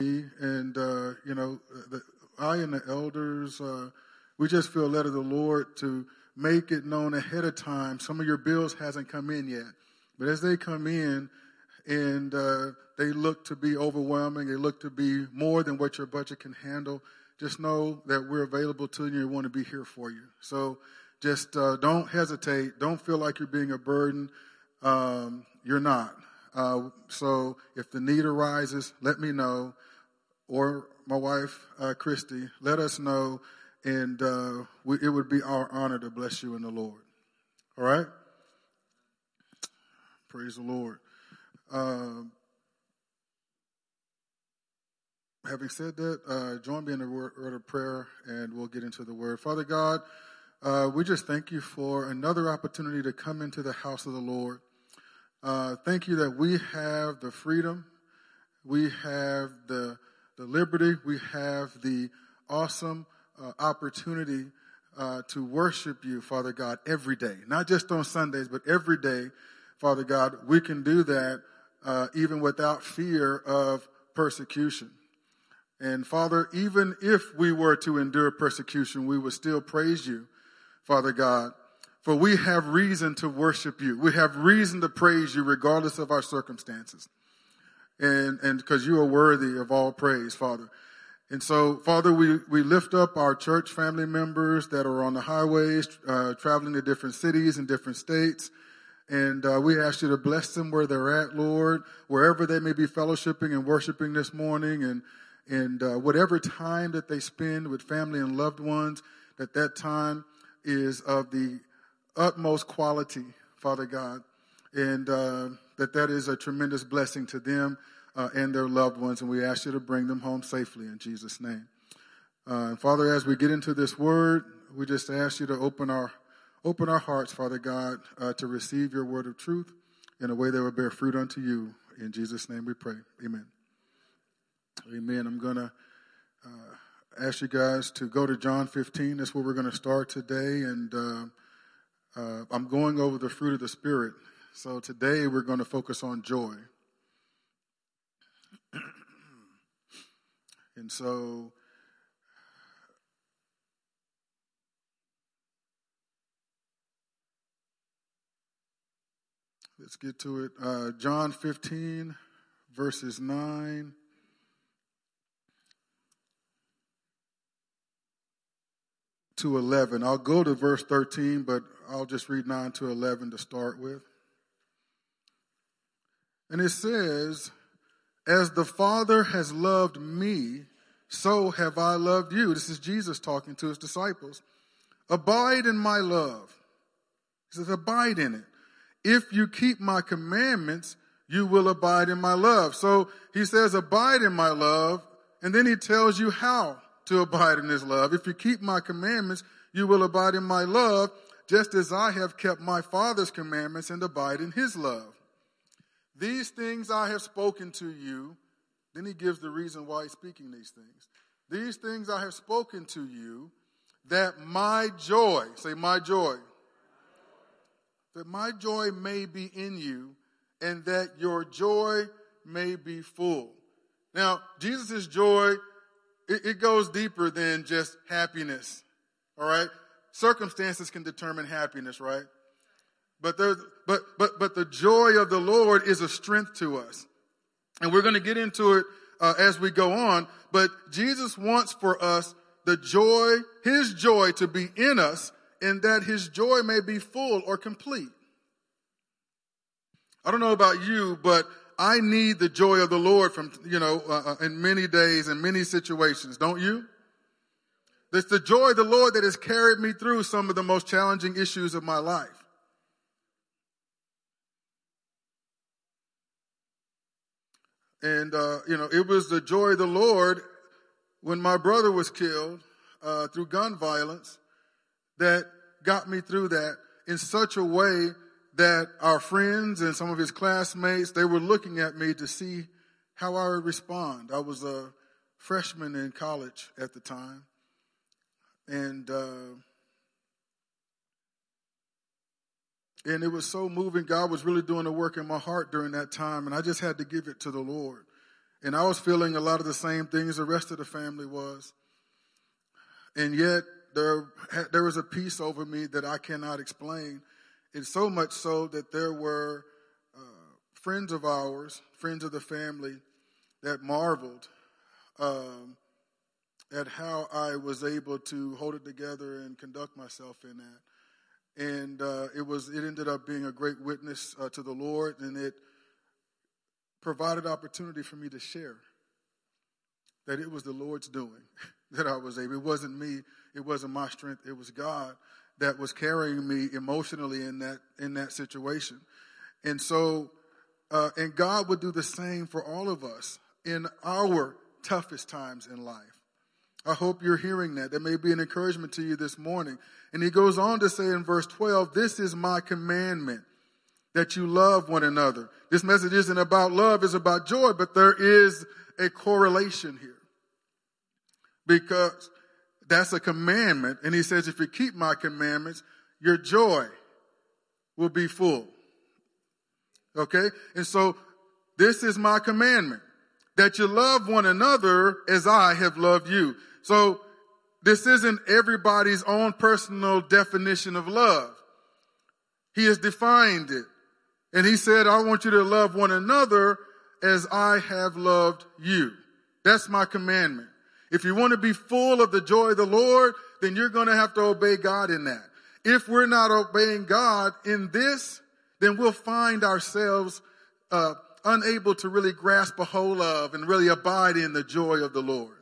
And, I and the elders, we just feel led of the Lord to make it known ahead of time. Some of your bills hasn't come in yet, but as they come in and they look to be overwhelming, they look to be more than what your budget can handle, just know that we're available to you and want to be here for you. So just don't hesitate. Don't feel like you're being a burden. You're not. So if the need arises, let me know, or my wife, Christy, let us know, and it would be our honor to bless you in the Lord. All right? Praise the Lord. Having said that, join me in a word of prayer, and we'll get into the word. Father God, we just thank you for another opportunity to come into the house of the Lord. Thank you that we have the freedom, we have the liberty, we have the awesome opportunity to worship you, Father God, every day. Not just on Sundays, but every day, Father God, we can do that even without fear of persecution. And Father, even if we were to endure persecution, we would still praise you, Father God. For we have reason to worship you. We have reason to praise you regardless of our circumstances. And because you are worthy of all praise, Father. And so, Father, we lift up our church family members that are on the highways, traveling to different cities and different states. And we ask you to bless them where they're at, Lord, wherever they may be fellowshipping and worshiping this morning. And whatever time that they spend with family and loved ones, that time is of the utmost quality, Father God, and that is a tremendous blessing to them and their loved ones, and we ask you to bring them home safely in Jesus' name. And Father, as we get into this word, we just ask you to open our hearts, Father God, to receive your word of truth in a way that will bear fruit unto you. In Jesus' name we pray. Amen. Amen. I'm going to ask you guys to go to John 15. That's where we're going to start today, and I'm going over the fruit of the Spirit. So today we're going to focus on joy. And so let's get to it. John 15, verses 9. To 11. I'll go to verse 13, but I'll just read 9 to 11 to start with. And it says, as the Father has loved me, so have I loved you. This is Jesus talking to his disciples. Abide in my love. He says, abide in it. If you keep my commandments, you will abide in my love. So he says, abide in my love, and then he tells you how to abide in his love. If you keep my commandments, you will abide in my love, just as I have kept my Father's commandments and abide in his love. These things I have spoken to you. Then he gives the reason why he's speaking these things. These things I have spoken to you, that my joy, say my joy, that my joy may be in you, and that your joy may be full. Now, Jesus' joy, it goes deeper than just happiness, all right? Circumstances can determine happiness, right? But the joy of the Lord is a strength to us. And we're going to get into it as we go on. But Jesus wants for us the joy, his joy, to be in us, and that his joy may be full or complete. I don't know about you, but I need the joy of the Lord from, in many days and many situations, don't you? It's the joy of the Lord that has carried me through some of the most challenging issues of my life. And, it was the joy of the Lord when my brother was killed through gun violence that got me through that in such a way that our friends and some of his classmates, they were looking at me to see how I would respond. I was a freshman in college at the time. And it was so moving. God was really doing a work in my heart during that time, and I just had to give it to the Lord. And I was feeling a lot of the same things the rest of the family was. And yet there was a peace over me that I cannot explain. And so much so that there were friends of ours, friends of the family, that marveled at how I was able to hold it together and conduct myself in that. And it ended up being a great witness to the Lord, and it provided opportunity for me to share that it was the Lord's doing that I was able. It wasn't me. It wasn't my strength. It was God that was carrying me emotionally in that situation. And so, and God would do the same for all of us in our toughest times in life. I hope you're hearing that. That may be an encouragement to you this morning. And he goes on to say in verse 12, this is my commandment, that you love one another. This message isn't about love, it's about joy, but there is a correlation here. Because that's a commandment, and he says, if you keep my commandments, your joy will be full. Okay? And so, this is my commandment, that you love one another as I have loved you. So, this isn't everybody's own personal definition of love. He has defined it. And he said, I want you to love one another as I have loved you. That's my commandment. If you want to be full of the joy of the Lord, then you're going to have to obey God in that. If we're not obeying God in this, then we'll find ourselves unable to really grasp a hold of and really abide in the joy of the Lord.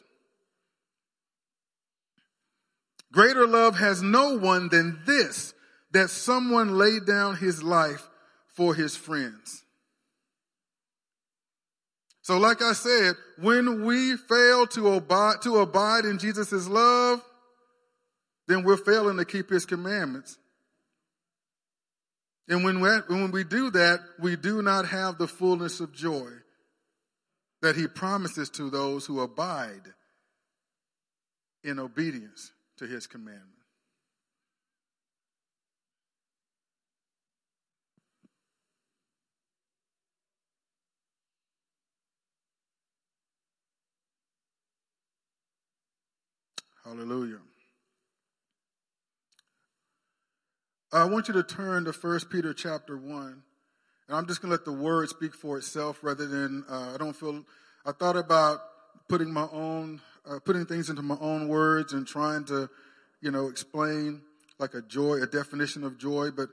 Greater love has no one than this, that someone laid down his life for his friends. So like I said, when we fail to abide in Jesus' love, then we're failing to keep his commandments. And when we do that, we do not have the fullness of joy that he promises to those who abide in obedience to his commandment. Hallelujah. I want you to turn to 1 Peter chapter 1. And I'm just going to let the word speak for itself rather than, I thought about putting my own, putting things into my own words and trying to, explain like a definition of joy. But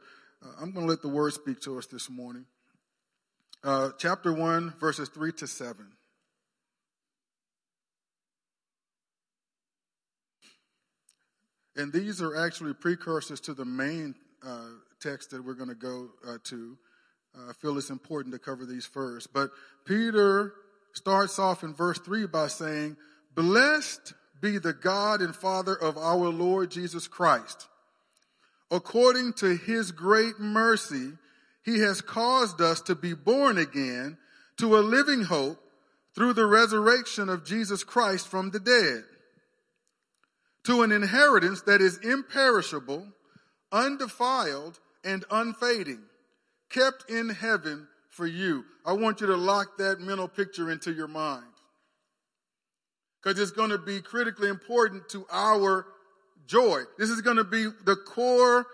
I'm going to let the word speak to us this morning. Chapter 1, verses 3-7. And these are actually precursors to the main text that we're going to go to. I feel it's important to cover these first. But Peter starts off in verse 3 by saying, blessed be the God and Father of our Lord Jesus Christ. According to his great mercy, he has caused us to be born again to a living hope through the resurrection of Jesus Christ from the dead, to an inheritance that is imperishable, undefiled, and unfading, kept in heaven for you. I want you to lock that mental picture into your mind, because it's going to be critically important to our joy. This is going to be the core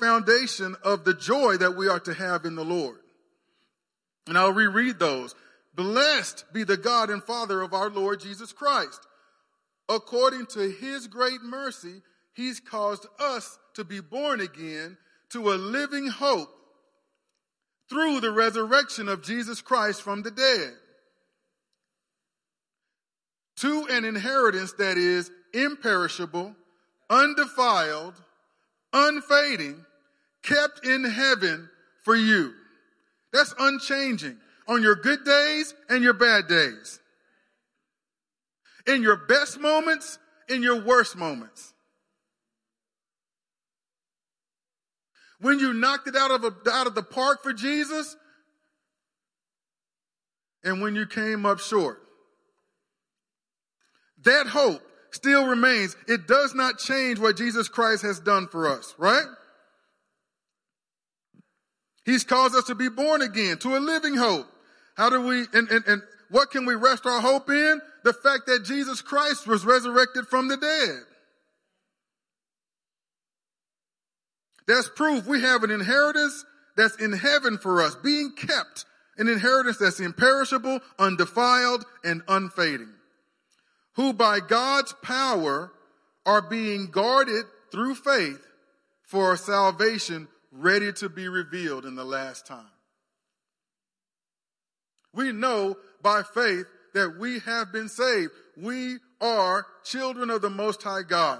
foundation of the joy that we are to have in the Lord. And I'll reread those. Blessed be the God and Father of our Lord Jesus Christ. According to his great mercy, he's caused us to be born again to a living hope through the resurrection of Jesus Christ from the dead, to an inheritance that is imperishable, undefiled, unfading, kept in heaven for you. That's unchanging on your good days and your bad days, in your best moments, in your worst moments. When you knocked it out of the park for Jesus, and when you came up short. That hope still remains. It does not change what Jesus Christ has done for us, right? He's caused us to be born again to a living hope How do we, and what can we rest our hope in? The fact that Jesus Christ was resurrected from the dead. That's proof we have an inheritance that's in heaven for us, being kept, an inheritance that's imperishable, undefiled, and unfading, who by God's power are being guarded through faith for salvation ready to be revealed in the last time. We know by faith that we have been saved. We are children of the Most High God.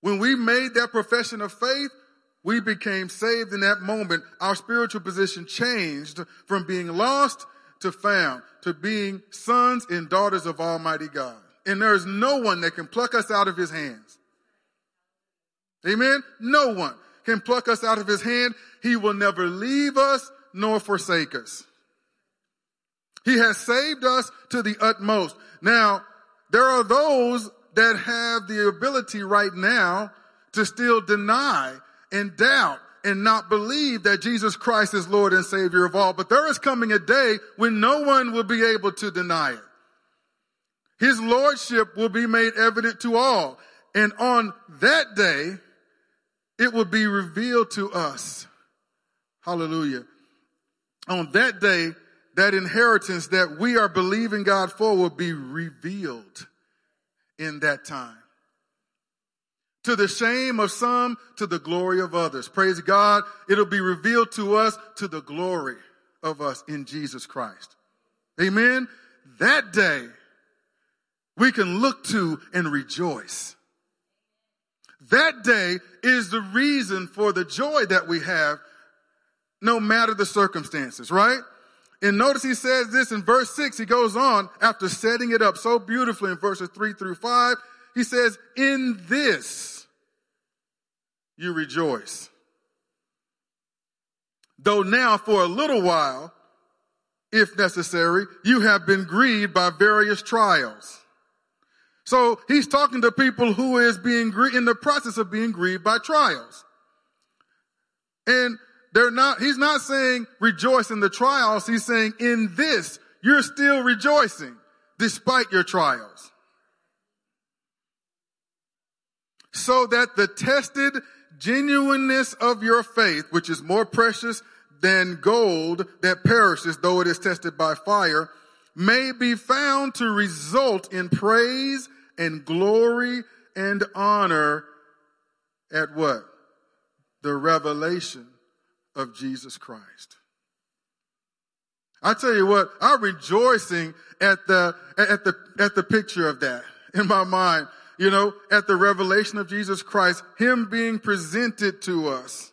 When we made that profession of faith, we became saved in that moment. Our spiritual position changed from being lost to found, to being sons and daughters of Almighty God. And there is no one that can pluck us out of his hands. Amen? No one can pluck us out of his hand. He will never leave us nor forsake us. He has saved us to the utmost. Now, there are those that have the ability right now to still deny and doubt and not believe that Jesus Christ is Lord and Savior of all. But there is coming a day when no one will be able to deny it. His lordship will be made evident to all. And on that day, it will be revealed to us. Hallelujah. On that day, that inheritance that we are believing God for will be revealed in that time. To the shame of some, to the glory of others. Praise God. It'll be revealed to us to the glory of us in Jesus Christ. Amen. That day we can look to and rejoice. That day is the reason for the joy that we have no matter the circumstances, right? And notice he says this in verse 6. He goes on after setting it up so beautifully in verses 3-5. He says, in this you rejoice. Though now for a little while, if necessary, you have been grieved by various trials. So he's talking to people who is being in the process of being grieved by trials. And he's not saying rejoice in the trials. He's saying in this, you're still rejoicing despite your trials. So that the tested genuineness of your faith, which is more precious than gold that perishes, though it is tested by fire, may be found to result in praise and glory and honor at what? The revelation of Jesus Christ. I tell you what, I'm rejoicing at the picture of that in my mind. You know, at the revelation of Jesus Christ, him being presented to us.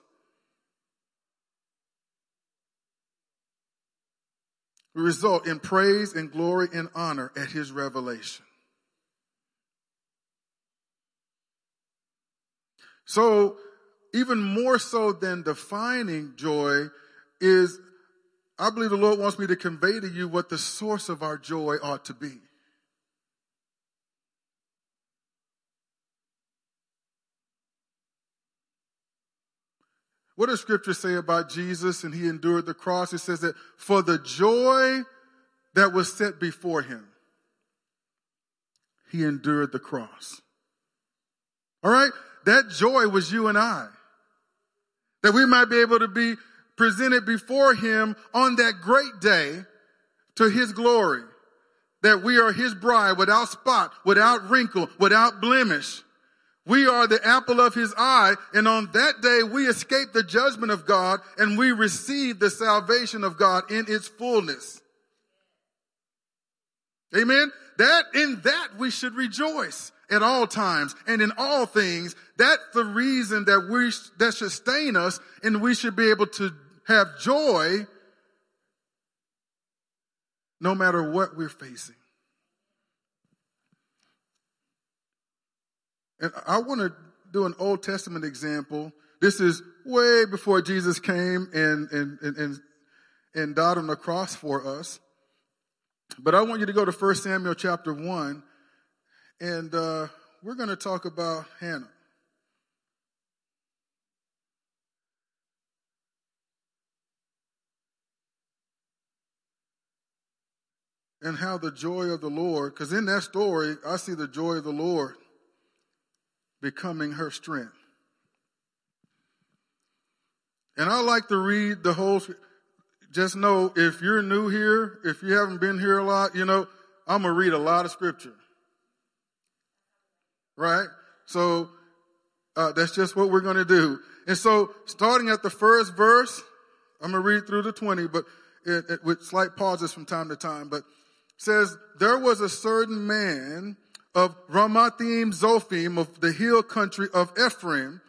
We result in praise and glory and honor at his revelation. So, even more so than defining joy is, I believe the Lord wants me to convey to you what the source of our joy ought to be. What does Scripture say about Jesus and he endured the cross? It says that for the joy that was set before him, he endured the cross. All right? That joy was you and I. That we might be able to be presented before him on that great day to his glory. That we are his bride without spot, without wrinkle, without blemish. We are the apple of his eye, and on that day we escape the judgment of God and we receive the salvation of God in its fullness. Amen? In that we should rejoice at all times and in all things. That's the reason that should sustain us, and we should be able to have joy no matter what we're facing. And I want to do an Old Testament example. This is way before Jesus came and died on the cross for us. But I want you to go to 1 Samuel chapter 1, and we're going to talk about Hannah. and how the joy of the Lord, because in that story, I see the joy of the Lord becoming her strength. And I like to read the whole, just know if you're new here, if you haven't been here a lot, you know, I'm going to read a lot of scripture. Right? So that's just what we're going to do. And so starting at the first verse, I'm going to read through the 20, but it with slight pauses from time to time, but it says, there was a certain man of Ramathim Zophim of the hill country of Ephraim,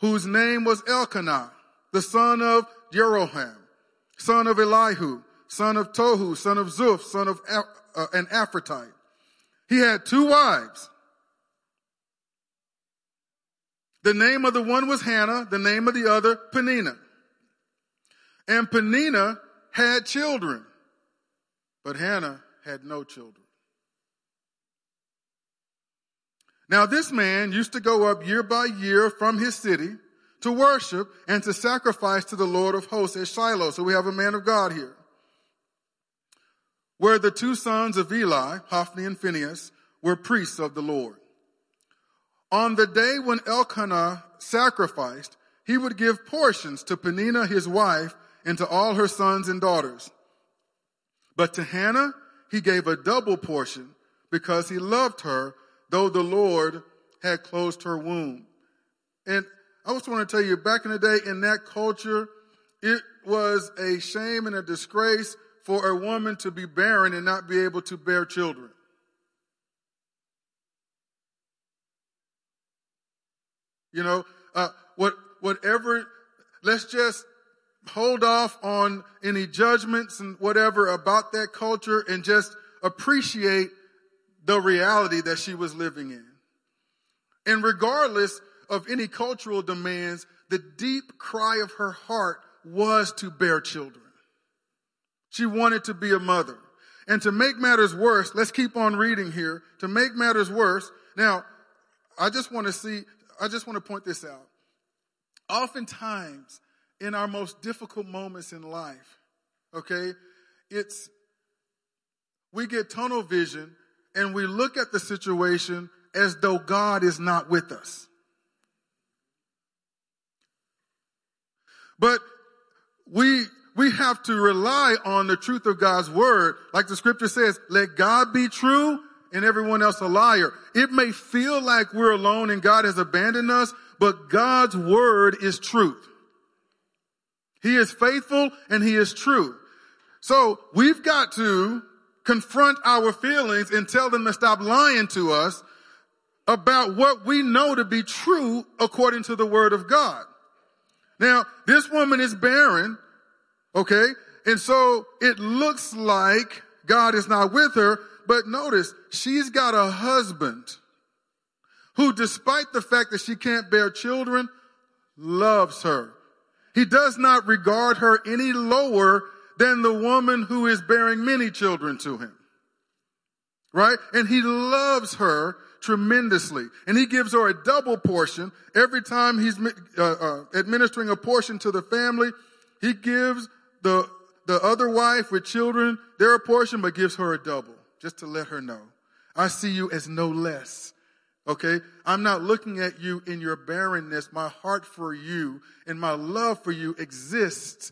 whose name was Elkanah, the son of Jeroham, son of Elihu, son of Tohu, son of Zoph, son of an Ephrathite. He had two wives. The name of the one was Hannah, the name of the other, Peninnah. And Peninnah had children, but Hannah had no children. Now this man used to go up year by year from his city to worship and to sacrifice to the Lord of hosts at Shiloh. So we have a man of God here, where the two sons of Eli, Hophni and Phinehas, were priests of the Lord. On the day when Elkanah sacrificed, he would give portions to Peninnah, his wife, and to all her sons and daughters. But to Hannah, he gave a double portion because he loved her, though the Lord had closed her womb. And I just want to tell you, back in the day in that culture, it was a shame and a disgrace for a woman to be barren and not be able to bear children. You know, whatever, let's just hold off on any judgments and whatever about that culture and just appreciate the reality that she was living in. And regardless of any cultural demands, the deep cry of her heart was to bear children. She wanted to be a mother. And to make matters worse, let's keep on reading here. To make matters worse, now, I just want to point this out. Oftentimes, in our most difficult moments in life, okay, we get tunnel vision and we look at the situation as though God is not with us. But we have to rely on the truth of God's word. Like the scripture says, let God be true and everyone else a liar. It may feel like we're alone and God has abandoned us, but God's word is truth. He is faithful and he is true. So we've got to confront our feelings and tell them to stop lying to us about what we know to be true according to the word of God. Now, this woman is barren, okay? And so it looks like God is not with her, but notice she's got a husband who, despite the fact that she can't bear children, loves her. He does not regard her any lower than the woman who is bearing many children to him, right? And he loves her tremendously. And he gives her a double portion. Every time he's administering a portion to the family, he gives the other wife with children their portion, but gives her a double just to let her know, I see you as no less. Okay, I'm not looking at you in your barrenness. My heart for you and my love for you exists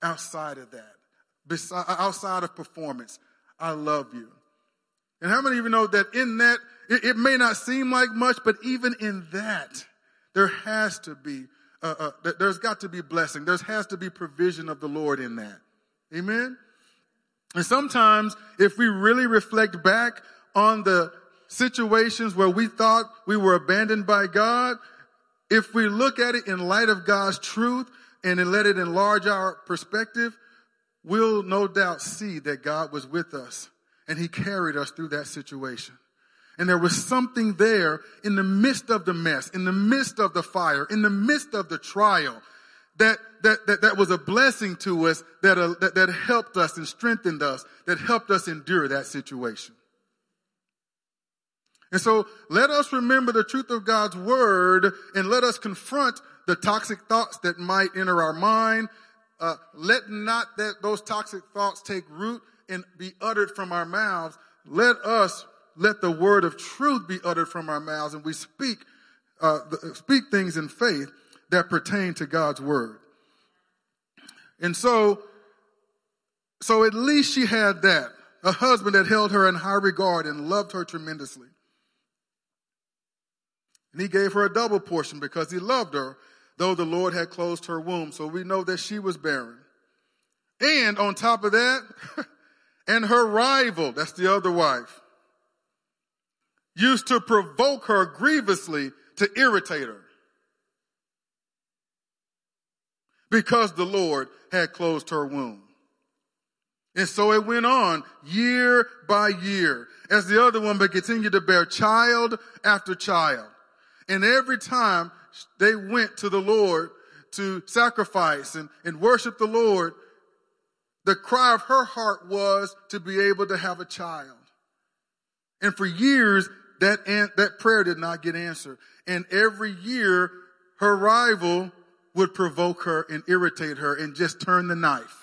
outside of that, outside of performance. I love you. And how many of you know that in that, it may not seem like much, but even in that, there has to be, there's got to be blessing. There has to be provision of the Lord in that. Amen? And sometimes if we really reflect back on the situations where we thought we were abandoned by God, if we look at it in light of God's truth and then let it enlarge our perspective, we'll no doubt see that God was with us and he carried us through that situation. And there was something there in the midst of the mess, in the midst of the fire, in the midst of the trial that was a blessing to us, that helped us and strengthened us, that helped us endure that situation. And so let us remember the truth of God's word and let us confront the toxic thoughts that might enter our mind. Let not those toxic thoughts take root, and be uttered from our mouths, let the word of truth be uttered from our mouths, and we speak things in faith that pertain to God's word. And so at least she had that, a husband that held her in high regard and loved her tremendously. And he gave her a double portion because he loved her, though the Lord had closed her womb. So we know that she was barren. And on top of that, and her rival, that's the other wife, used to provoke her grievously to irritate her because the Lord had closed her womb. And so it went on year by year as the other woman continued to bear child after child. And every time they went to the Lord to sacrifice and worship the Lord, the cry of her heart was to be able to have a child. And for years, that prayer did not get answered. And every year, her rival would provoke her and irritate her and just turn the knife.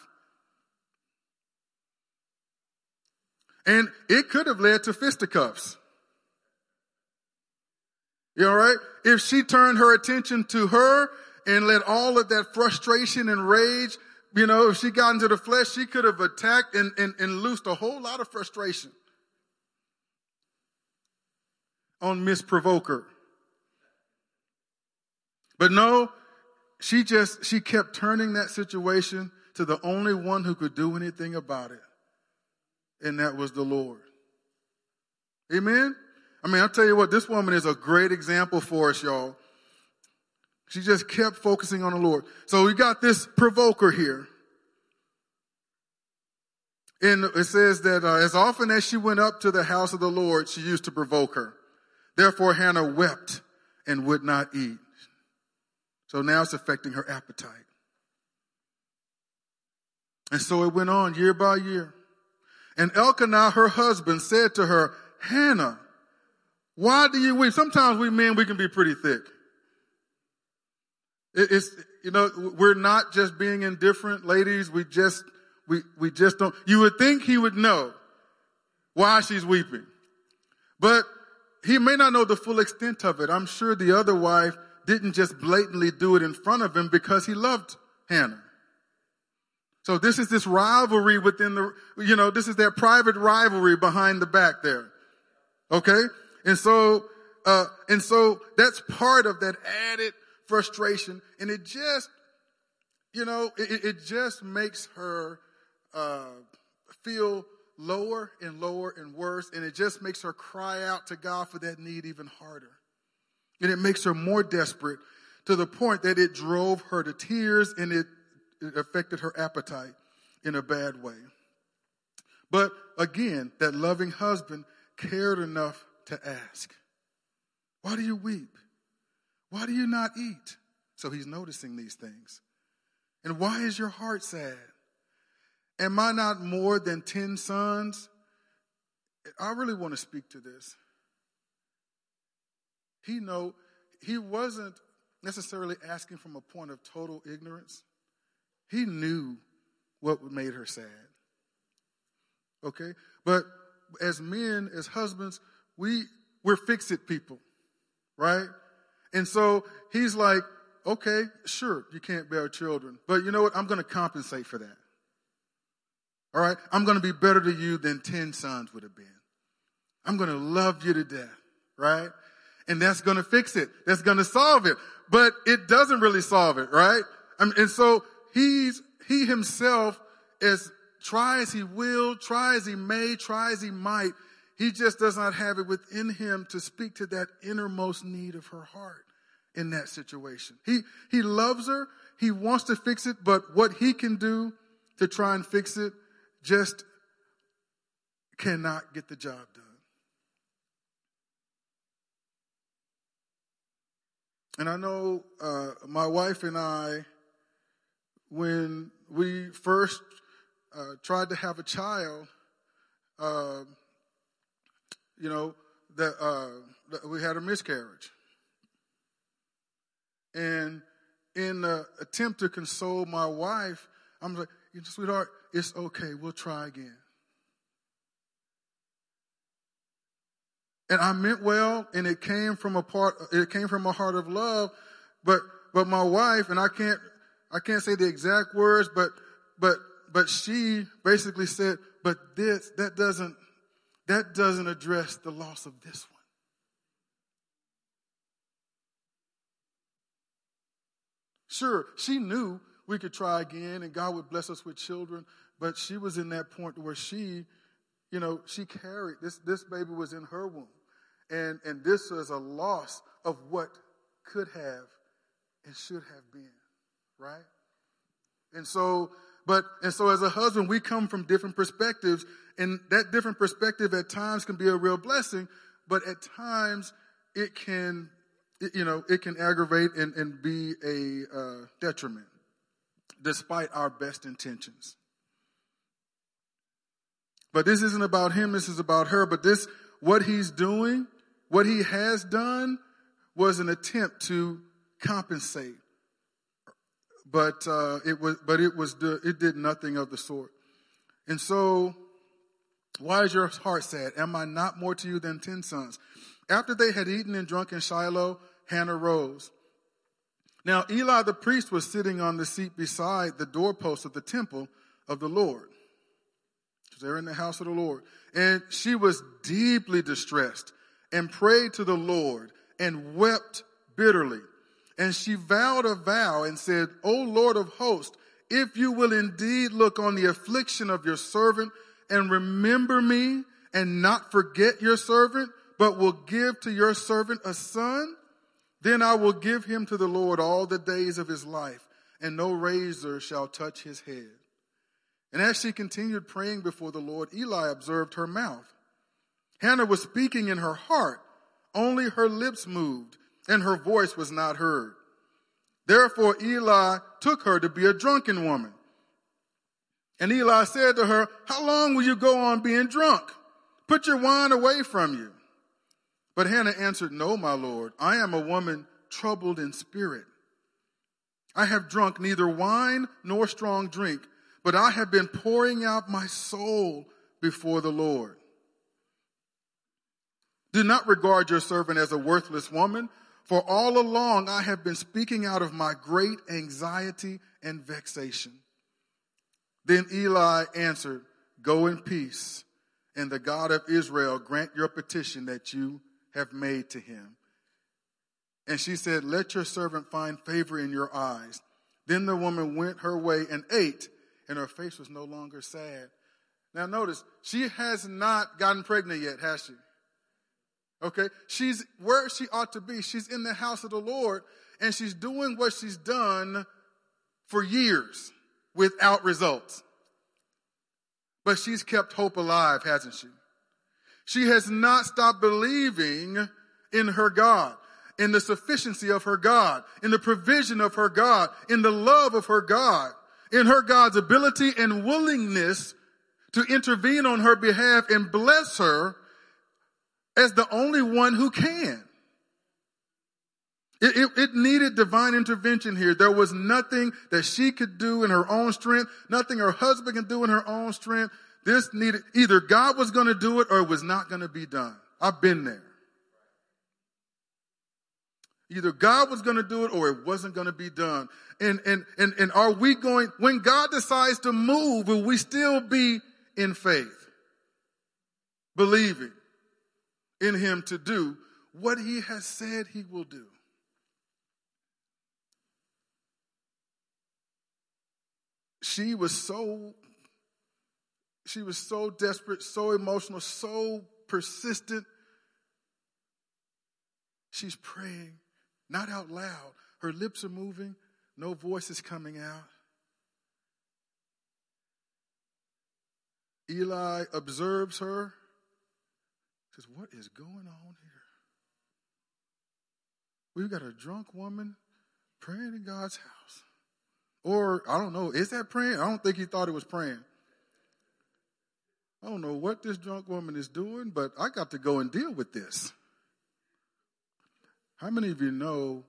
And it could have led to fisticuffs. You all right? If she turned her attention to her and let all of that frustration and rage, you know, if she got into the flesh, she could have attacked and loosed a whole lot of frustration on Miss Provoker. But no, she kept turning that situation to the only one who could do anything about it. And that was the Lord. Amen? I mean, I'll tell you what, this woman is a great example for us, y'all. She just kept focusing on the Lord. So we got this provoker here. And it says that as often as she went up to the house of the Lord, she used to provoke her. Therefore, Hannah wept and would not eat. So now it's affecting her appetite. And so it went on year by year. And Elkanah, her husband, said to her, Hannah, why do you weep? Sometimes we men, we can be pretty thick. It's, you know, we're not just being indifferent, ladies. We just don't. You would think he would know why she's weeping, but he may not know the full extent of it. I'm sure the other wife didn't just blatantly do it in front of him because he loved Hannah. So this is this rivalry within the, you know, this is that private rivalry behind the back there. Okay. And so that's part of that added frustration. And it just, you know, it just makes her feel lower and lower and worse. And it just makes her cry out to God for that need even harder. And it makes her more desperate to the point that it drove her to tears and it affected her appetite in a bad way. But again, that loving husband cared enough to ask, why do you weep? Why do you not eat? So he's noticing these things. And why is your heart sad? Am I not more than 10 sons? I really want to speak to this. He wasn't necessarily asking from a point of total ignorance. He knew what made her sad. Okay? But as men, as husbands, we're fix-it people, right? And so he's like, okay, sure, you can't bear children. But you know what? I'm going to compensate for that. All right? I'm going to be better to you than 10 sons would have been. I'm going to love you to death, right? And that's going to fix it. That's going to solve it. But it doesn't really solve it, right? And so he himself, as try as he will, try as he may, try as he might, he just does not have it within him to speak to that innermost need of her heart in that situation. He loves her. He wants to fix it, but what he can do to try and fix it just cannot get the job done. And I know my wife and I, when we first tried to have a child, you know, that we had a miscarriage. And in an attempt to console my wife, I'm like, sweetheart, it's okay. We'll try again. And I meant well, and it came from a heart of love, but my wife, and I can't say the exact words, but she basically said, but this, that doesn't address the loss of this one. Sure, she knew we could try again and God would bless us with children, but she was in that point where she carried this baby was in her womb. And this was a loss of what could have and should have been, right? And so as a husband, we come from different perspectives, and that different perspective at times can be a real blessing, but at times it can aggravate and be a detriment, despite our best intentions. But this isn't about him, this is about her. But this, what he's doing, what he has done, was an attempt to compensate. But it did nothing of the sort. And so, why is your heart sad? Am I not more to you than 10 sons? After they had eaten and drunk in Shiloh, Hannah rose. Now Eli the priest was sitting on the seat beside the doorpost of the temple of the Lord. They're in the house of the Lord. And she was deeply distressed and prayed to the Lord and wept bitterly. And she vowed a vow and said, O Lord of hosts, if you will indeed look on the affliction of your servant and remember me and not forget your servant, but will give to your servant a son, then I will give him to the Lord all the days of his life, and no razor shall touch his head. And as she continued praying before the Lord, Eli observed her mouth. Hannah was speaking in her heart. Only her lips moved, and her voice was not heard. Therefore Eli took her to be a drunken woman. And Eli said to her, How long will you go on being drunk? Put your wine away from you. But Hannah answered, No, my Lord, I am a woman troubled in spirit. I have drunk neither wine nor strong drink, but I have been pouring out my soul before the Lord. Do not regard your servant as a worthless woman, for all along I have been speaking out of my great anxiety and vexation. Then Eli answered, Go in peace, and the God of Israel grant your petition that you have made to him. And she said, Let your servant find favor in your eyes. Then the woman went her way and ate, and her face was no longer sad. Now notice, she has not gotten pregnant yet, has she? Okay? She's where she ought to be. She's in the house of the Lord, and she's doing what she's done for years without results. But she's kept hope alive, hasn't she? She has not stopped believing in her God, in the sufficiency of her God, in the provision of her God, in the love of her God, in her God's ability and willingness to intervene on her behalf and bless her as the only one who can. It needed divine intervention here. There was nothing that she could do in her own strength, nothing her husband can do in her own strength. This needed, either God was going to do it or it was not going to be done. I've been there. Either God was going to do it or it wasn't going to be done. And are we going, when God decides to move, will we still be in faith, believing in him to do what he has said he will do? She was so desperate, so emotional, so persistent. She's praying. Not out loud. Her lips are moving. No voice is coming out. Eli observes her. Says, what is going on here? We've got a drunk woman praying in God's house. Or, I don't know, is that praying? I don't think he thought it was praying. I don't know what this drunk woman is doing, but I got to go and deal with this. How many of you know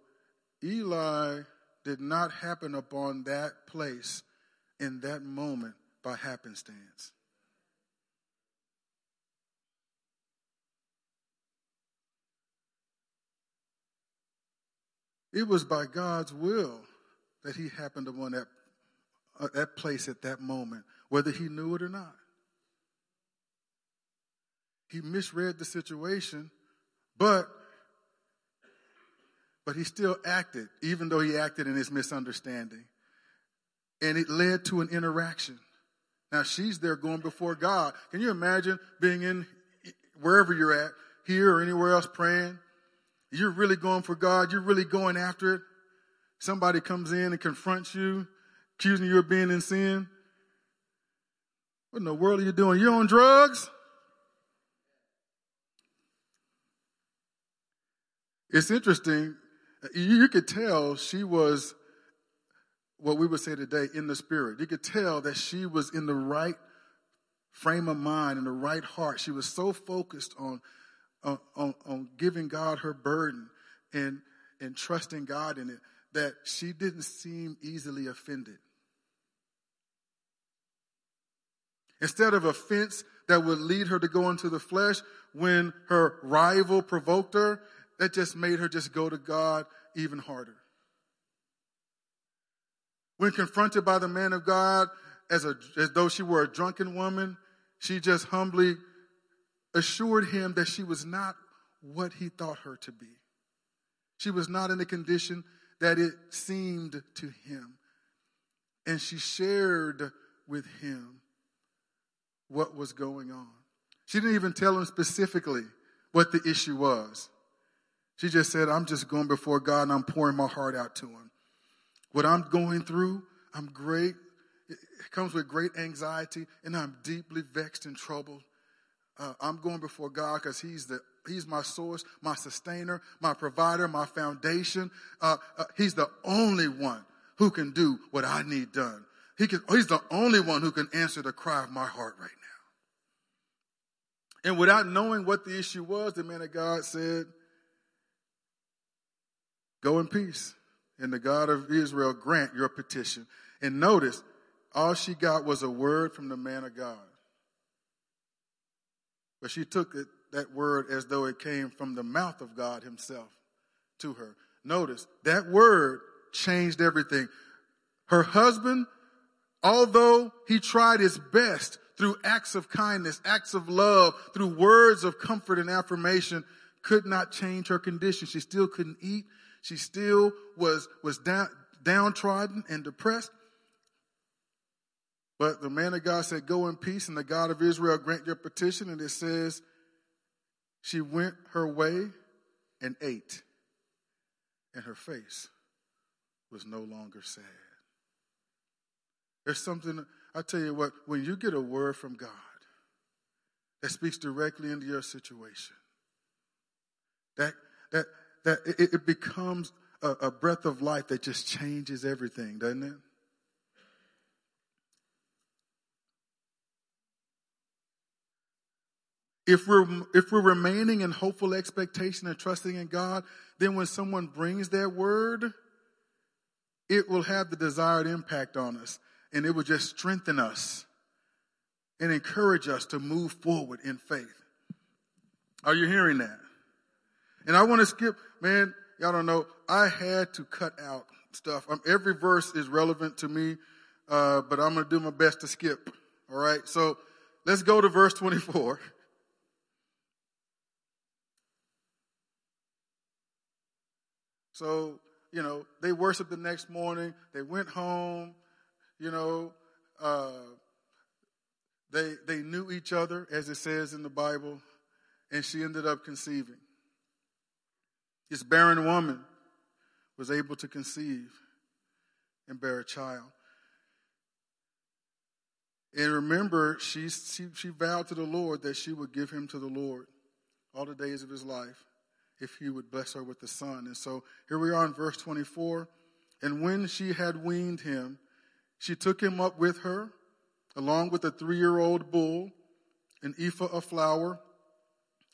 Eli did not happen upon that place in that moment by happenstance? It was by God's will that he happened upon that place at that moment, whether he knew it or not. He misread the situation, but he still acted, even though he acted in his misunderstanding. And it led to an interaction. Now, she's there going before God. Can you imagine being in wherever you're at, here or anywhere else, praying? You're really going for God. You're really going after it. Somebody comes in and confronts you, accusing you of being in sin. What in the world are you doing? You're on drugs? It's interesting. You could tell she was, what we would say today, in the spirit. You could tell that she was in the right frame of mind, in the right heart. She was so focused on giving God her burden and trusting God in it that she didn't seem easily offended. Instead of offense that would lead her to go into the flesh when her rival provoked her, that just made her just go to God even harder. When confronted by the man of God as though she were a drunken woman, she just humbly assured him that she was not what he thought her to be. She was not in the condition that it seemed to him. And she shared with him what was going on. She didn't even tell him specifically what the issue was. She just said, I'm just going before God and I'm pouring my heart out to him. What I'm going through, it comes with great anxiety, and I'm deeply vexed and troubled. I'm going before God because He's my source, my sustainer, my provider, my foundation. He's the only one who can do what I need done. He's the only one who can answer the cry of my heart right now. And without knowing what the issue was, the man of God said, go in peace, and the God of Israel grant your petition. And notice, all she got was a word from the man of God. But she took that word as though it came from the mouth of God himself to her. Notice, that word changed everything. Her husband, although he tried his best through acts of kindness, acts of love, through words of comfort and affirmation, could not change her condition. She still couldn't eat. She still was downtrodden and depressed. But the man of God said, go in peace, and the God of Israel grant your petition. And it says, she went her way and ate, and her face was no longer sad. There's something, I tell you what, when you get a word from God that speaks directly into your situation, that it becomes a breath of life that just changes everything, doesn't it? If we're remaining in hopeful expectation and trusting in God, then when someone brings that word, it will have the desired impact on us, and it will just strengthen us and encourage us to move forward in faith. Are you hearing that? And I want to skip, man, y'all don't know, I had to cut out stuff. Every verse is relevant to me, but I'm going to do my best to skip, all right? So let's go to verse 24. So, you know, they worshiped the next morning. They went home. You know, they knew each other, as it says in the Bible, and she ended up conceiving. This barren woman was able to conceive and bear a child. And remember, she vowed to the Lord that she would give him to the Lord all the days of his life, if he would bless her with the son. And so here we are in verse 24. And when she had weaned him, she took him up with her, along with a 3-year-old bull, an ephah of flour,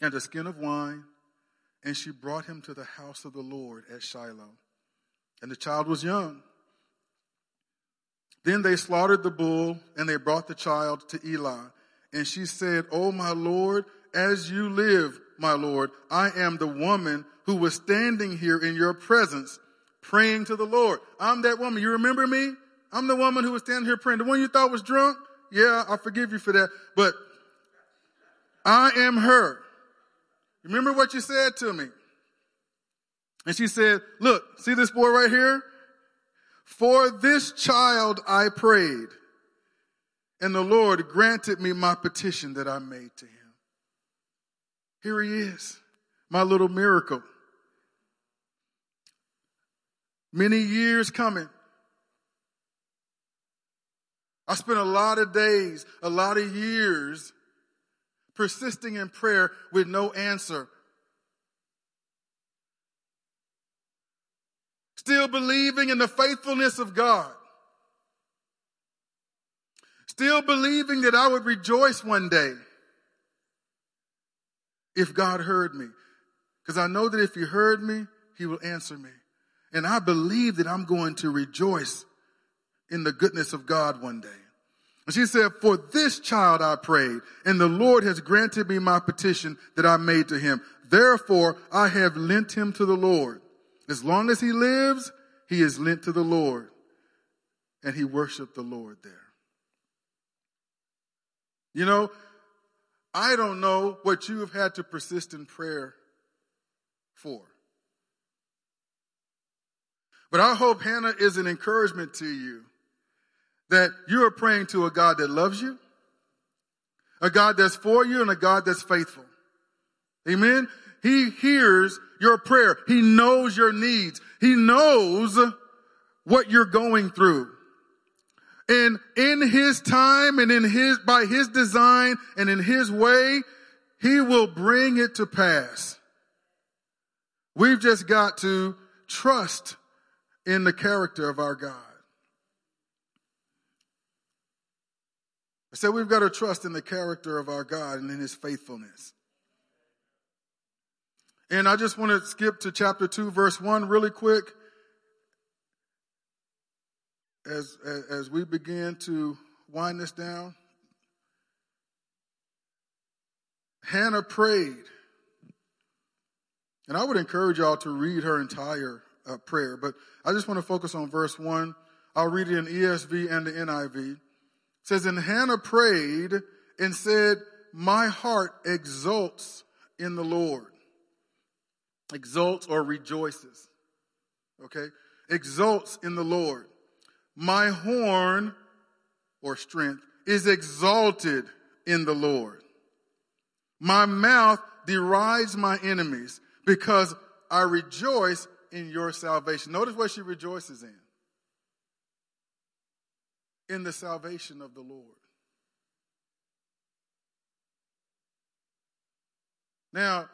and a skin of wine. And she brought him to the house of the Lord at Shiloh. And the child was young. Then they slaughtered the bull, and they brought the child to Eli. And she said, "O my Lord, as you live, my Lord, I am the woman who was standing here in your presence praying to the Lord. I'm that woman. You remember me? I'm the woman who was standing here praying. The one you thought was drunk? Yeah, I forgive you for that. But I am her. Remember what you said to me? And she said, look, see this boy right here? For this child I prayed, and the Lord granted me my petition that I made to him. Here he is, my little miracle. Many years coming. I spent a lot of days, a lot of years persisting in prayer with no answer. Still believing in the faithfulness of God. Still believing that I would rejoice one day if God heard me. Because I know that if he heard me, he will answer me. And I believe that I'm going to rejoice in the goodness of God one day. And she said, for this child I prayed, and the Lord has granted me my petition that I made to him. Therefore, I have lent him to the Lord. As long as he lives, he is lent to the Lord. And he worshiped the Lord there. You know, I don't know what you have had to persist in prayer for. But I hope Hannah is an encouragement to you that you are praying to a God that loves you, a God that's for you, and a God that's faithful. Amen? He hears your prayer. He knows your needs. He knows what you're going through. And in his time and in his by his design and in his way, he will bring it to pass. We've just got to trust in the character of our God. I said we've got to trust in the character of our God and in his faithfulness. And I just want to skip to chapter 2, verse 1 really quick. As we begin to wind this down. Hannah prayed. And I would encourage y'all to read her entire prayer. But I just want to focus on verse 1. I'll read it in ESV and the NIV. It says, and Hannah prayed and said, my heart exults in the Lord. Exults or rejoices. Okay? Exults in the Lord. My horn or strength is exalted in the Lord. My mouth derides my enemies because I rejoice in your salvation. Notice what she rejoices in the salvation of the Lord. Now,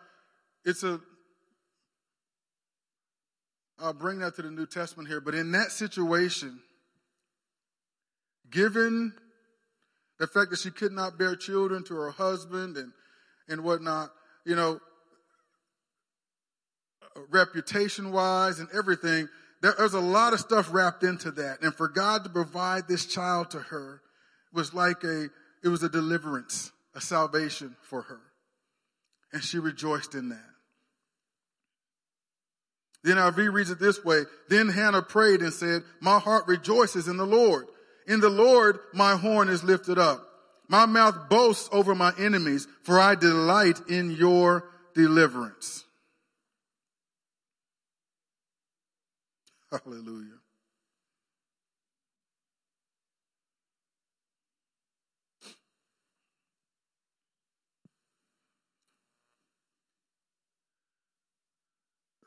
I'll bring that to the New Testament here, but in that situation, given the fact that she could not bear children to her husband and whatnot, you know, reputation-wise and everything, there's a lot of stuff wrapped into that. And for God to provide this child to her was it was a deliverance, a salvation for her. And she rejoiced in that. The NIV reads it this way. Then Hannah prayed and said, my heart rejoices in the Lord. In the Lord, my horn is lifted up. My mouth boasts over my enemies, for I delight in your deliverance. Hallelujah.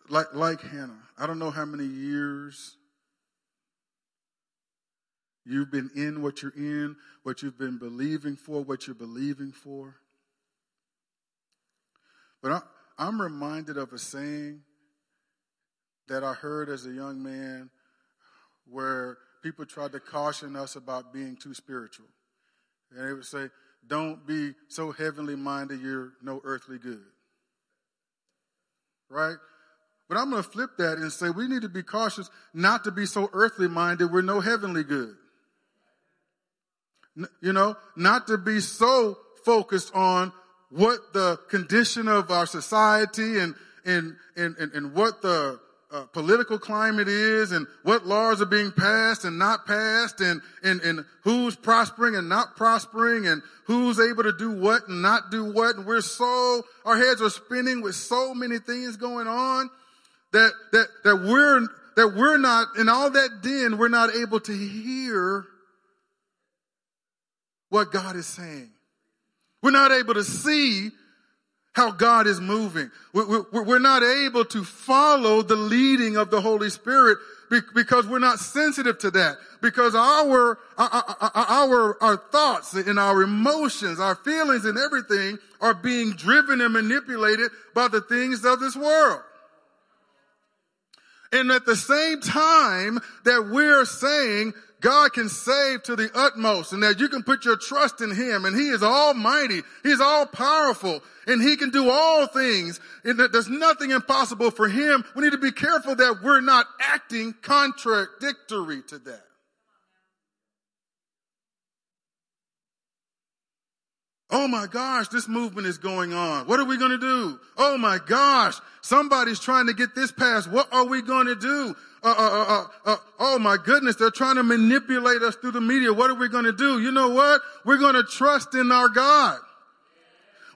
Like Hannah, I don't know how many years you've been in, what you've been believing for, what you're believing for. But I'm reminded of a saying that I heard as a young man where people tried to caution us about being too spiritual. And they would say, don't be so heavenly minded you're no earthly good. Right? But I'm going to flip that and say we need to be cautious not to be so earthly minded we're no heavenly good. You know, not to be so focused on what the condition of our society and what the political climate is and what laws are being passed and not passed and who's prospering and not prospering and who's able to do what and not do what. And our heads are spinning with so many things going on that we're not, in all that din, we're not able to hear what God is saying. We're not able to see how God is moving. We're not able to follow the leading of the Holy Spirit because we're not sensitive to that. Because our thoughts and our emotions, our feelings and everything are being driven and manipulated by the things of this world. And at the same time that we're saying God can save to the utmost and that you can put your trust in him and he is almighty, he's all powerful, and he can do all things and that there's nothing impossible for him, we need to be careful that we're not acting contradictory to that. Oh my gosh, this movement is going on. What are we going to do? Oh my gosh, somebody's trying to get this passed. What are we going to do? Oh my goodness, they're trying to manipulate us through the media. What are we going to do? You know what? We're going to trust in our God.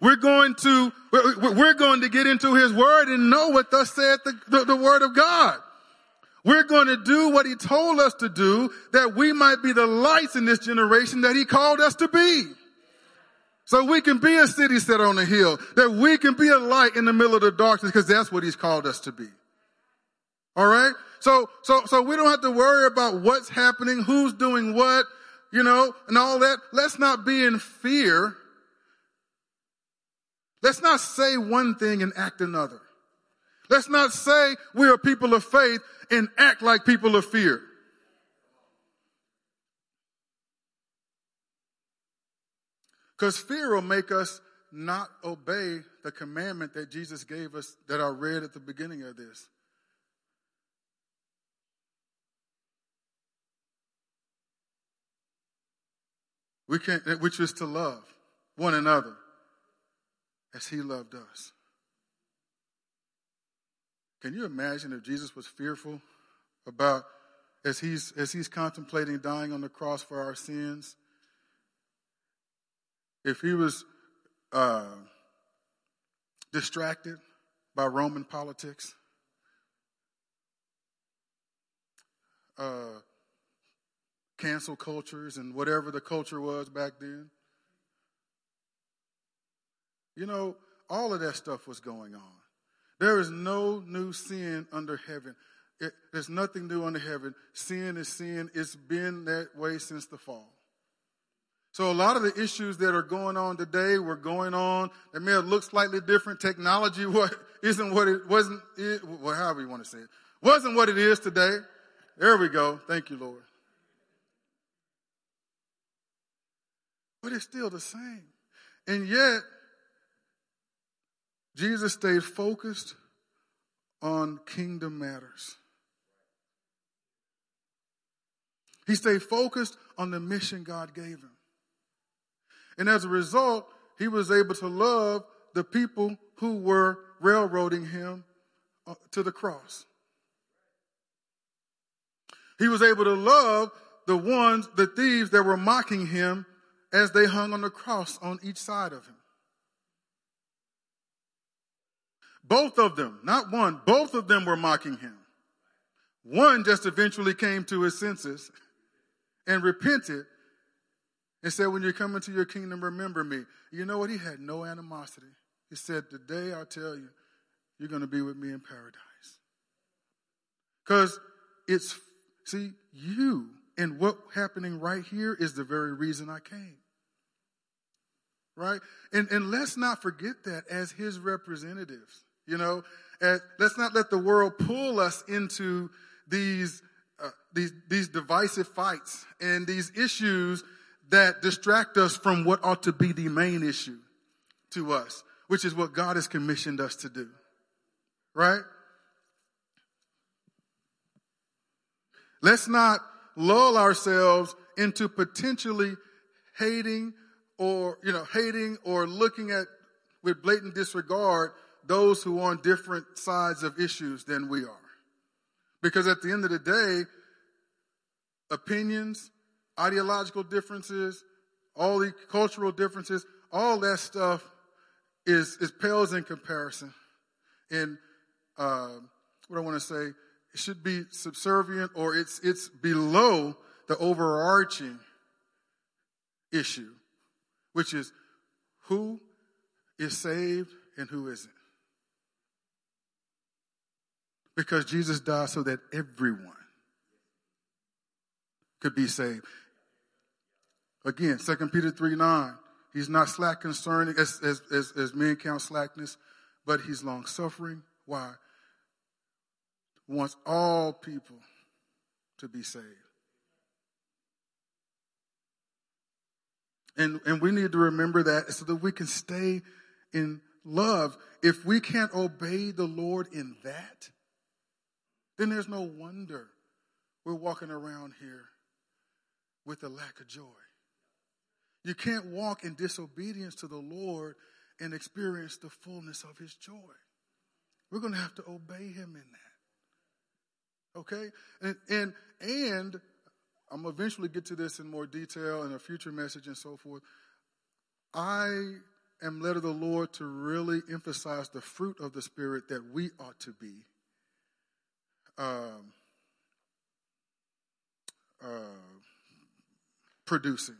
We're going to get into his word and know what thus said the word of God. We're going to do what he told us to do, that we might be the lights in this generation that he called us to be. So we can be a city set on a hill, that we can be a light in the middle of the darkness, because that's what he's called us to be. All right? So we don't have to worry about what's happening, who's doing what, and all that. Let's not be in fear. Let's not say one thing and act another. Let's not say we are people of faith and act like people of fear. Because fear will make us not obey the commandment that Jesus gave us that I read at the beginning of this. Which is to love one another as he loved us. Can you imagine if Jesus was fearful about, as he's contemplating dying on the cross for our sins, if he was distracted by Roman politics, cancel cultures and whatever the culture was back then. All of that stuff was going on. There is no new sin under heaven. There's nothing new under heaven. Sin is sin. It's been that way since the fall. So a lot of the issues that are going on today were going on. They may have looked slightly different. Technology wasn't what it is today. There we go. Thank you, Lord. But it's still the same. And yet, Jesus stayed focused on kingdom matters. He stayed focused on the mission God gave him. And as a result, he was able to love the people who were railroading him to the cross. He was able to love the thieves that were mocking him as they hung on the cross on each side of him. Both of them, not one, both of them were mocking him. One just eventually came to his senses and repented and said, when you come into your kingdom, remember me. You know what? He had no animosity. He said, today I tell you, you're going to be with me in paradise. Because you and what's happening right here is the very reason I came. Right? And let's not forget that as his representatives, let's not let the world pull us into these divisive fights and these issues that distract us from what ought to be the main issue to us, which is what God has commissioned us to do, right? Let's not lull ourselves into potentially hating or looking at with blatant disregard those who are on different sides of issues than we are. Because at the end of the day, opinions, ideological differences, all the cultural differences, all that stuff is pales in comparison. And what I want to say, it should be subservient, or it's below the overarching issue, which is who is saved and who isn't. Because Jesus died so that everyone could be saved. Again, 2 Peter 3:9. He's not slack concerning, as men count slackness, but he's long-suffering. Why? Wants all people to be saved. And we need to remember that so that we can stay in love. If we can't obey the Lord in that, then there's no wonder we're walking around here with a lack of joy. You can't walk in disobedience to the Lord and experience the fullness of his joy. We're going to have to obey him in that. Okay? And I'm going to eventually get to this in more detail in a future message and so forth. I am led of the Lord to really emphasize the fruit of the Spirit that we ought to be. Producing,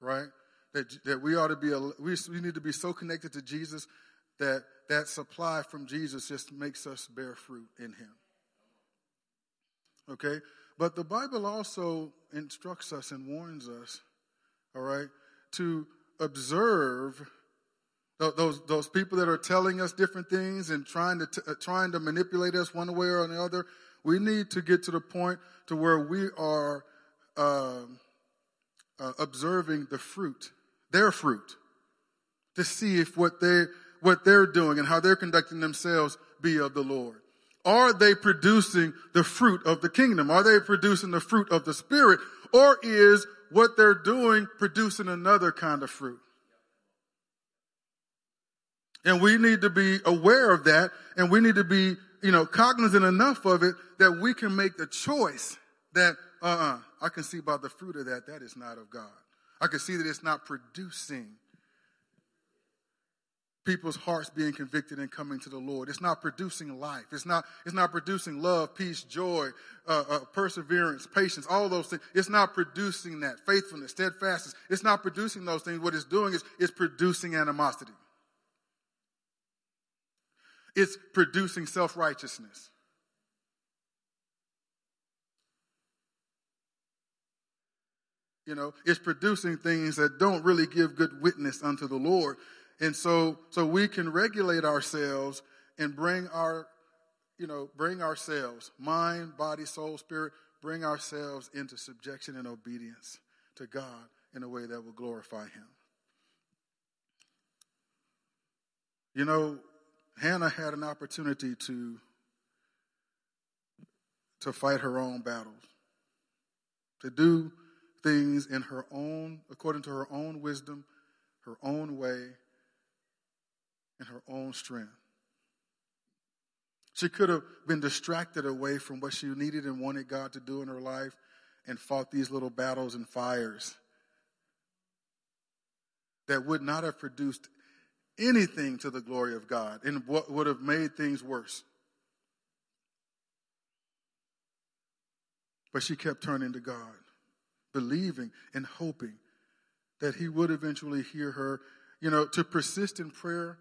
right? That we ought to be, we need to be so connected to Jesus that supply from Jesus just makes us bear fruit in him. Okay? But the Bible also instructs us and warns us, all right, to observe those people that are telling us different things and trying to manipulate us one way or another. We need to get to the point to where we are observing their fruit, to see if what they're doing and how they're conducting themselves be of the Lord. Are they producing the fruit of the kingdom? Are they producing the fruit of the Spirit? Or is what they're doing producing another kind of fruit? And we need to be aware of that, and we need to be, cognizant enough of it that we can make the choice that, I can see by the fruit of that is not of God. I can see that it's not producing people's hearts being convicted and coming to the Lord. It's not producing life. It's not producing love, peace, joy, perseverance, patience, all those things. It's not producing that. Faithfulness, steadfastness. It's not producing those things. What it's doing is it's producing animosity. It's producing self-righteousness. It's producing things that don't really give good witness unto the Lord. And so we can regulate ourselves and bring ourselves, mind, body, soul, spirit, bring ourselves into subjection and obedience to God in a way that will glorify him. Hannah had an opportunity to fight her own battles, to do things in her own, according to her own wisdom, her own way, and her own strength. She could have been distracted away from what she needed and wanted God to do in her life and fought these little battles and fires that would not have produced anything to the glory of God and what would have made things worse. But she kept turning to God, believing and hoping that he would eventually hear her. To persist in prayer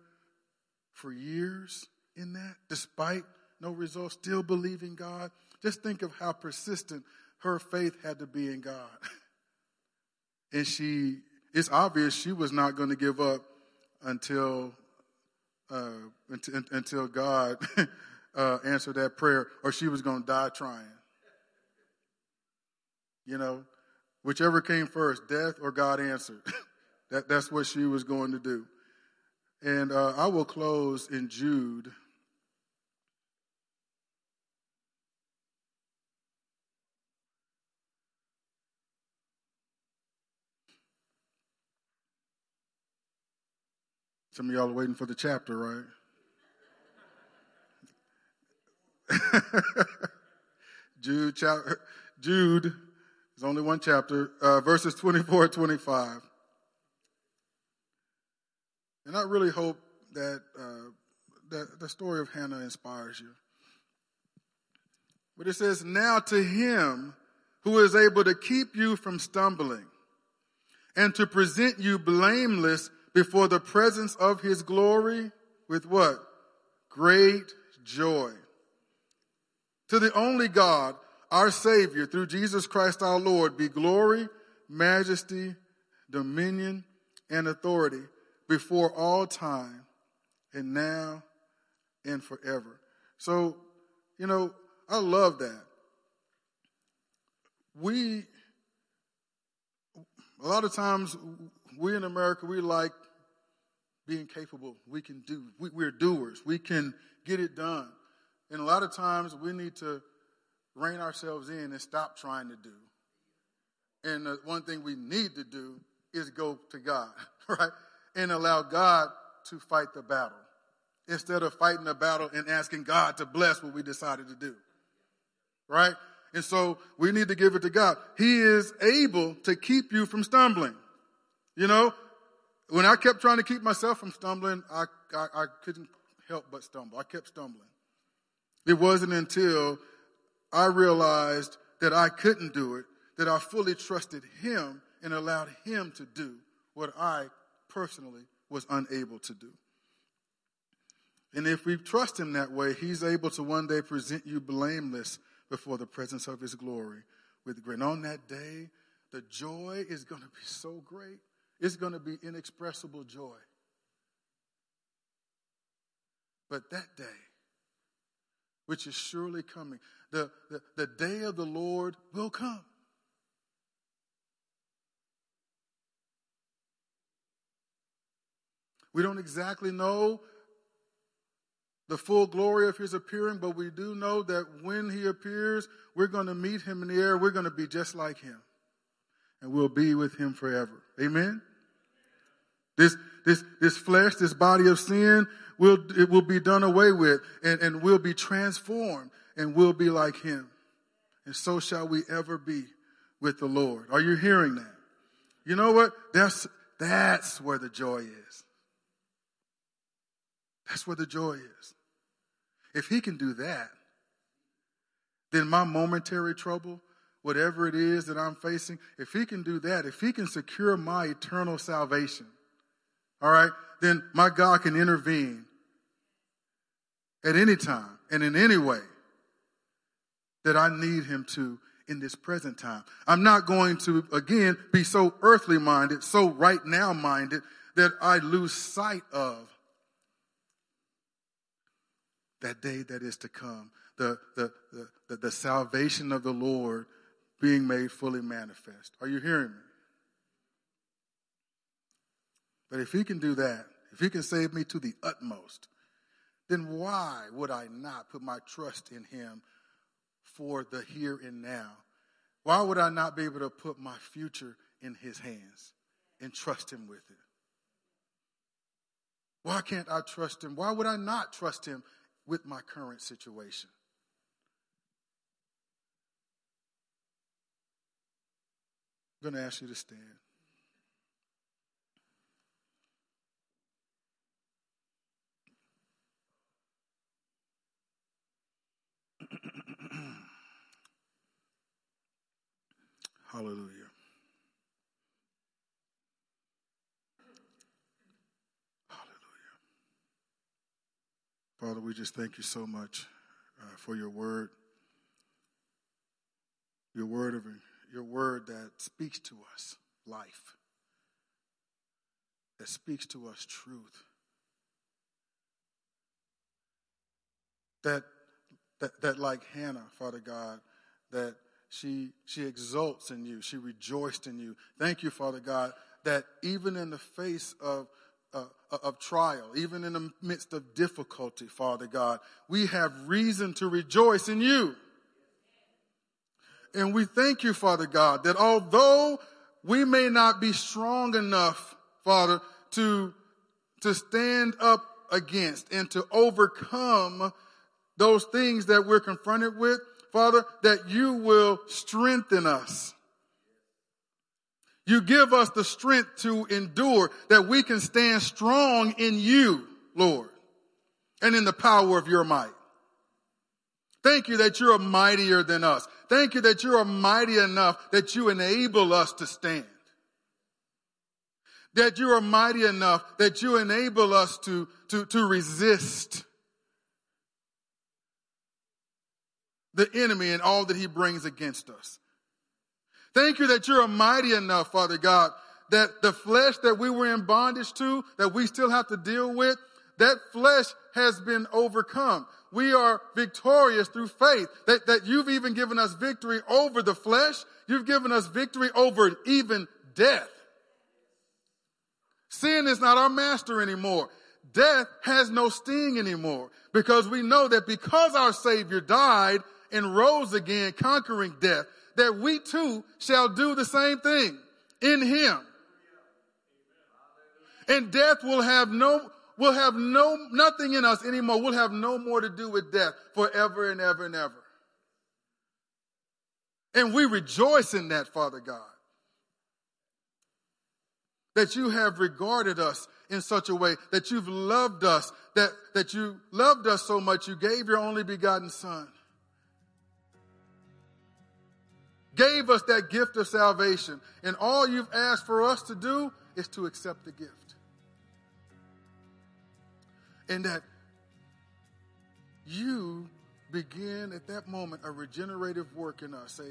for years in that, despite no results, still believing God. Just think of how persistent her faith had to be in God. And it's obvious she was not going to give up until God answered that prayer, or she was going to die trying. Whichever came first, death or God answered. That's what she was going to do. And I will close in Jude. Some of y'all are waiting for the chapter, right? Jude, there's only one chapter, verses 24, 25. And I really hope that the story of Hannah inspires you. But it says, now to him who is able to keep you from stumbling and to present you blameless before the presence of his glory with what? Great joy. To the only God, our Savior, through Jesus Christ our Lord, be glory, majesty, dominion, and authority before all time and now and forever. So, I love that. A lot of times, we in America, we like being capable. We can do. We're doers. We can get it done. And a lot of times, we need to rein ourselves in and stop trying to do. And the one thing we need to do is go to God, right? And allow God to fight the battle. Instead of fighting the battle and asking God to bless what we decided to do, right? And so we need to give it to God. He is able to keep you from stumbling. When I kept trying to keep myself from stumbling, I couldn't help but stumble. I kept stumbling. It wasn't until I realized that I couldn't do it that I fully trusted him and allowed him to do what I personally was unable to do. And if we trust him that way, he's able to one day present you blameless before the presence of his glory with grace. And on that day, the joy is going to be so great. It's going to be inexpressible joy. But that day, which is surely coming, the day of the Lord will come. We don't exactly know the full glory of his appearing, but we do know that when he appears, we're going to meet him in the air. We're going to be just like him, and we'll be with him forever. Amen? This flesh, this body of sin, it will be done away with, and we'll be transformed, and we'll be like him. And so shall we ever be with the Lord. Are you hearing that? You know what? That's where the joy is. That's where the joy is. If he can do that, then my momentary trouble, whatever it is that I'm facing, if he can do that, if he can secure my eternal salvation, all right, then my God can intervene at any time and in any way that I need him to in this present time. I'm not going to, again, be so earthly minded, so right now minded, that I lose sight of that day that is to come, the salvation of the Lord being made fully manifest. Are you hearing me? But if he can do that, if he can save me to the utmost, then why would I not put my trust in him for the here and now? Why would I not be able to put my future in his hands and trust him with it? Why can't I trust him? Why would I not trust him with my current situation? I'm going to ask you to stand. Hallelujah. Father, we just thank you so much for your word that speaks to us life, that speaks to us truth, that like Hannah, Father God, that she exults in you, she rejoiced in you. Thank you, Father God, that even in the face of trial, even in the midst of difficulty, Father God, we have reason to rejoice in you. And we thank you, Father God, that although we may not be strong enough, Father, to stand up against and to overcome those things that we're confronted with, Father, that you will strengthen us. You give us the strength to endure, that we can stand strong in you, Lord, and in the power of your might. Thank you that you are mightier than us. Thank you that you are mighty enough that you enable us to stand. That you are mighty enough that you enable us to resist the enemy and all that he brings against us. Thank you that you are mighty enough, Father God, that the flesh that we were in bondage to, that we still have to deal with, that flesh has been overcome. We are victorious through faith, that you've even given us victory over the flesh. You've given us victory over even death. Sin is not our master anymore. Death has no sting anymore, because we know that because our Savior died and rose again, conquering death, that we too shall do the same thing in him. And death will have nothing in us anymore. We'll have no more to do with death forever and ever and ever. And we rejoice in that, Father God, that you have regarded us in such a way, that you've loved us, that you loved us so much you gave your only begotten Son. Gave us that gift of salvation. And all you've asked for us to do is to accept the gift. And that you begin at that moment a regenerative work in us,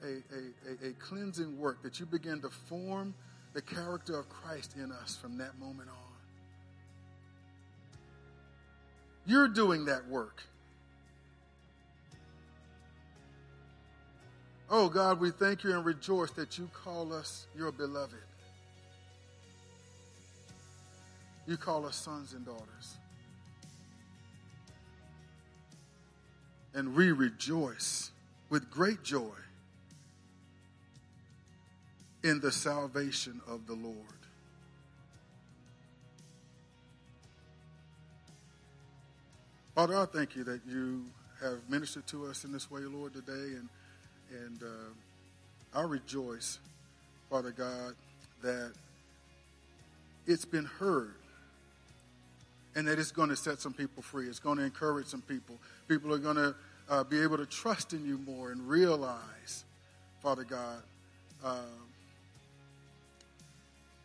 a cleansing work, that you begin to form the character of Christ in us from that moment on. You're doing that work. Oh God, we thank you and rejoice that you call us your beloved. You call us sons and daughters. And we rejoice with great joy in the salvation of the Lord. Father, I thank you that you have ministered to us in this way, Lord, today. And I rejoice, Father God, that it's been heard. And that it's going to set some people free. It's going to encourage some people. People are going to be able to trust in you more and realize, Father God,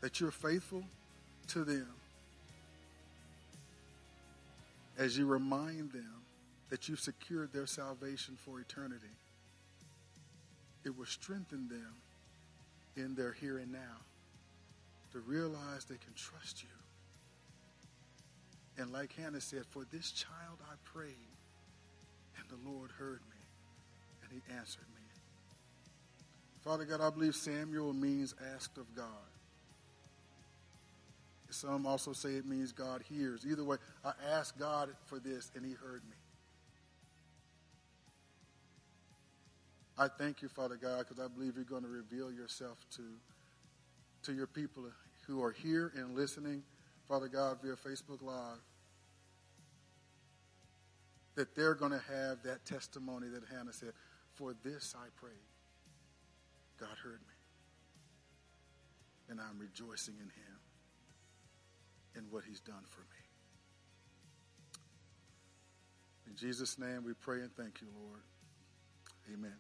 that you're faithful to them as you remind them that you've secured their salvation for eternity. It will strengthen them in their here and now to realize they can trust you. And like Hannah said, for this child I prayed, and the Lord heard me, and he answered me. Father God, I believe Samuel means asked of God. Some also say it means God hears. Either way, I asked God for this, and he heard me. I thank you, Father God, because I believe you're going to reveal yourself to your people who are here and listening, Father God, via Facebook Live, that they're going to have that testimony that Hannah said, for this I prayed. God heard me, and I'm rejoicing in him and what he's done for me. In Jesus' name we pray and thank you, Lord. Amen.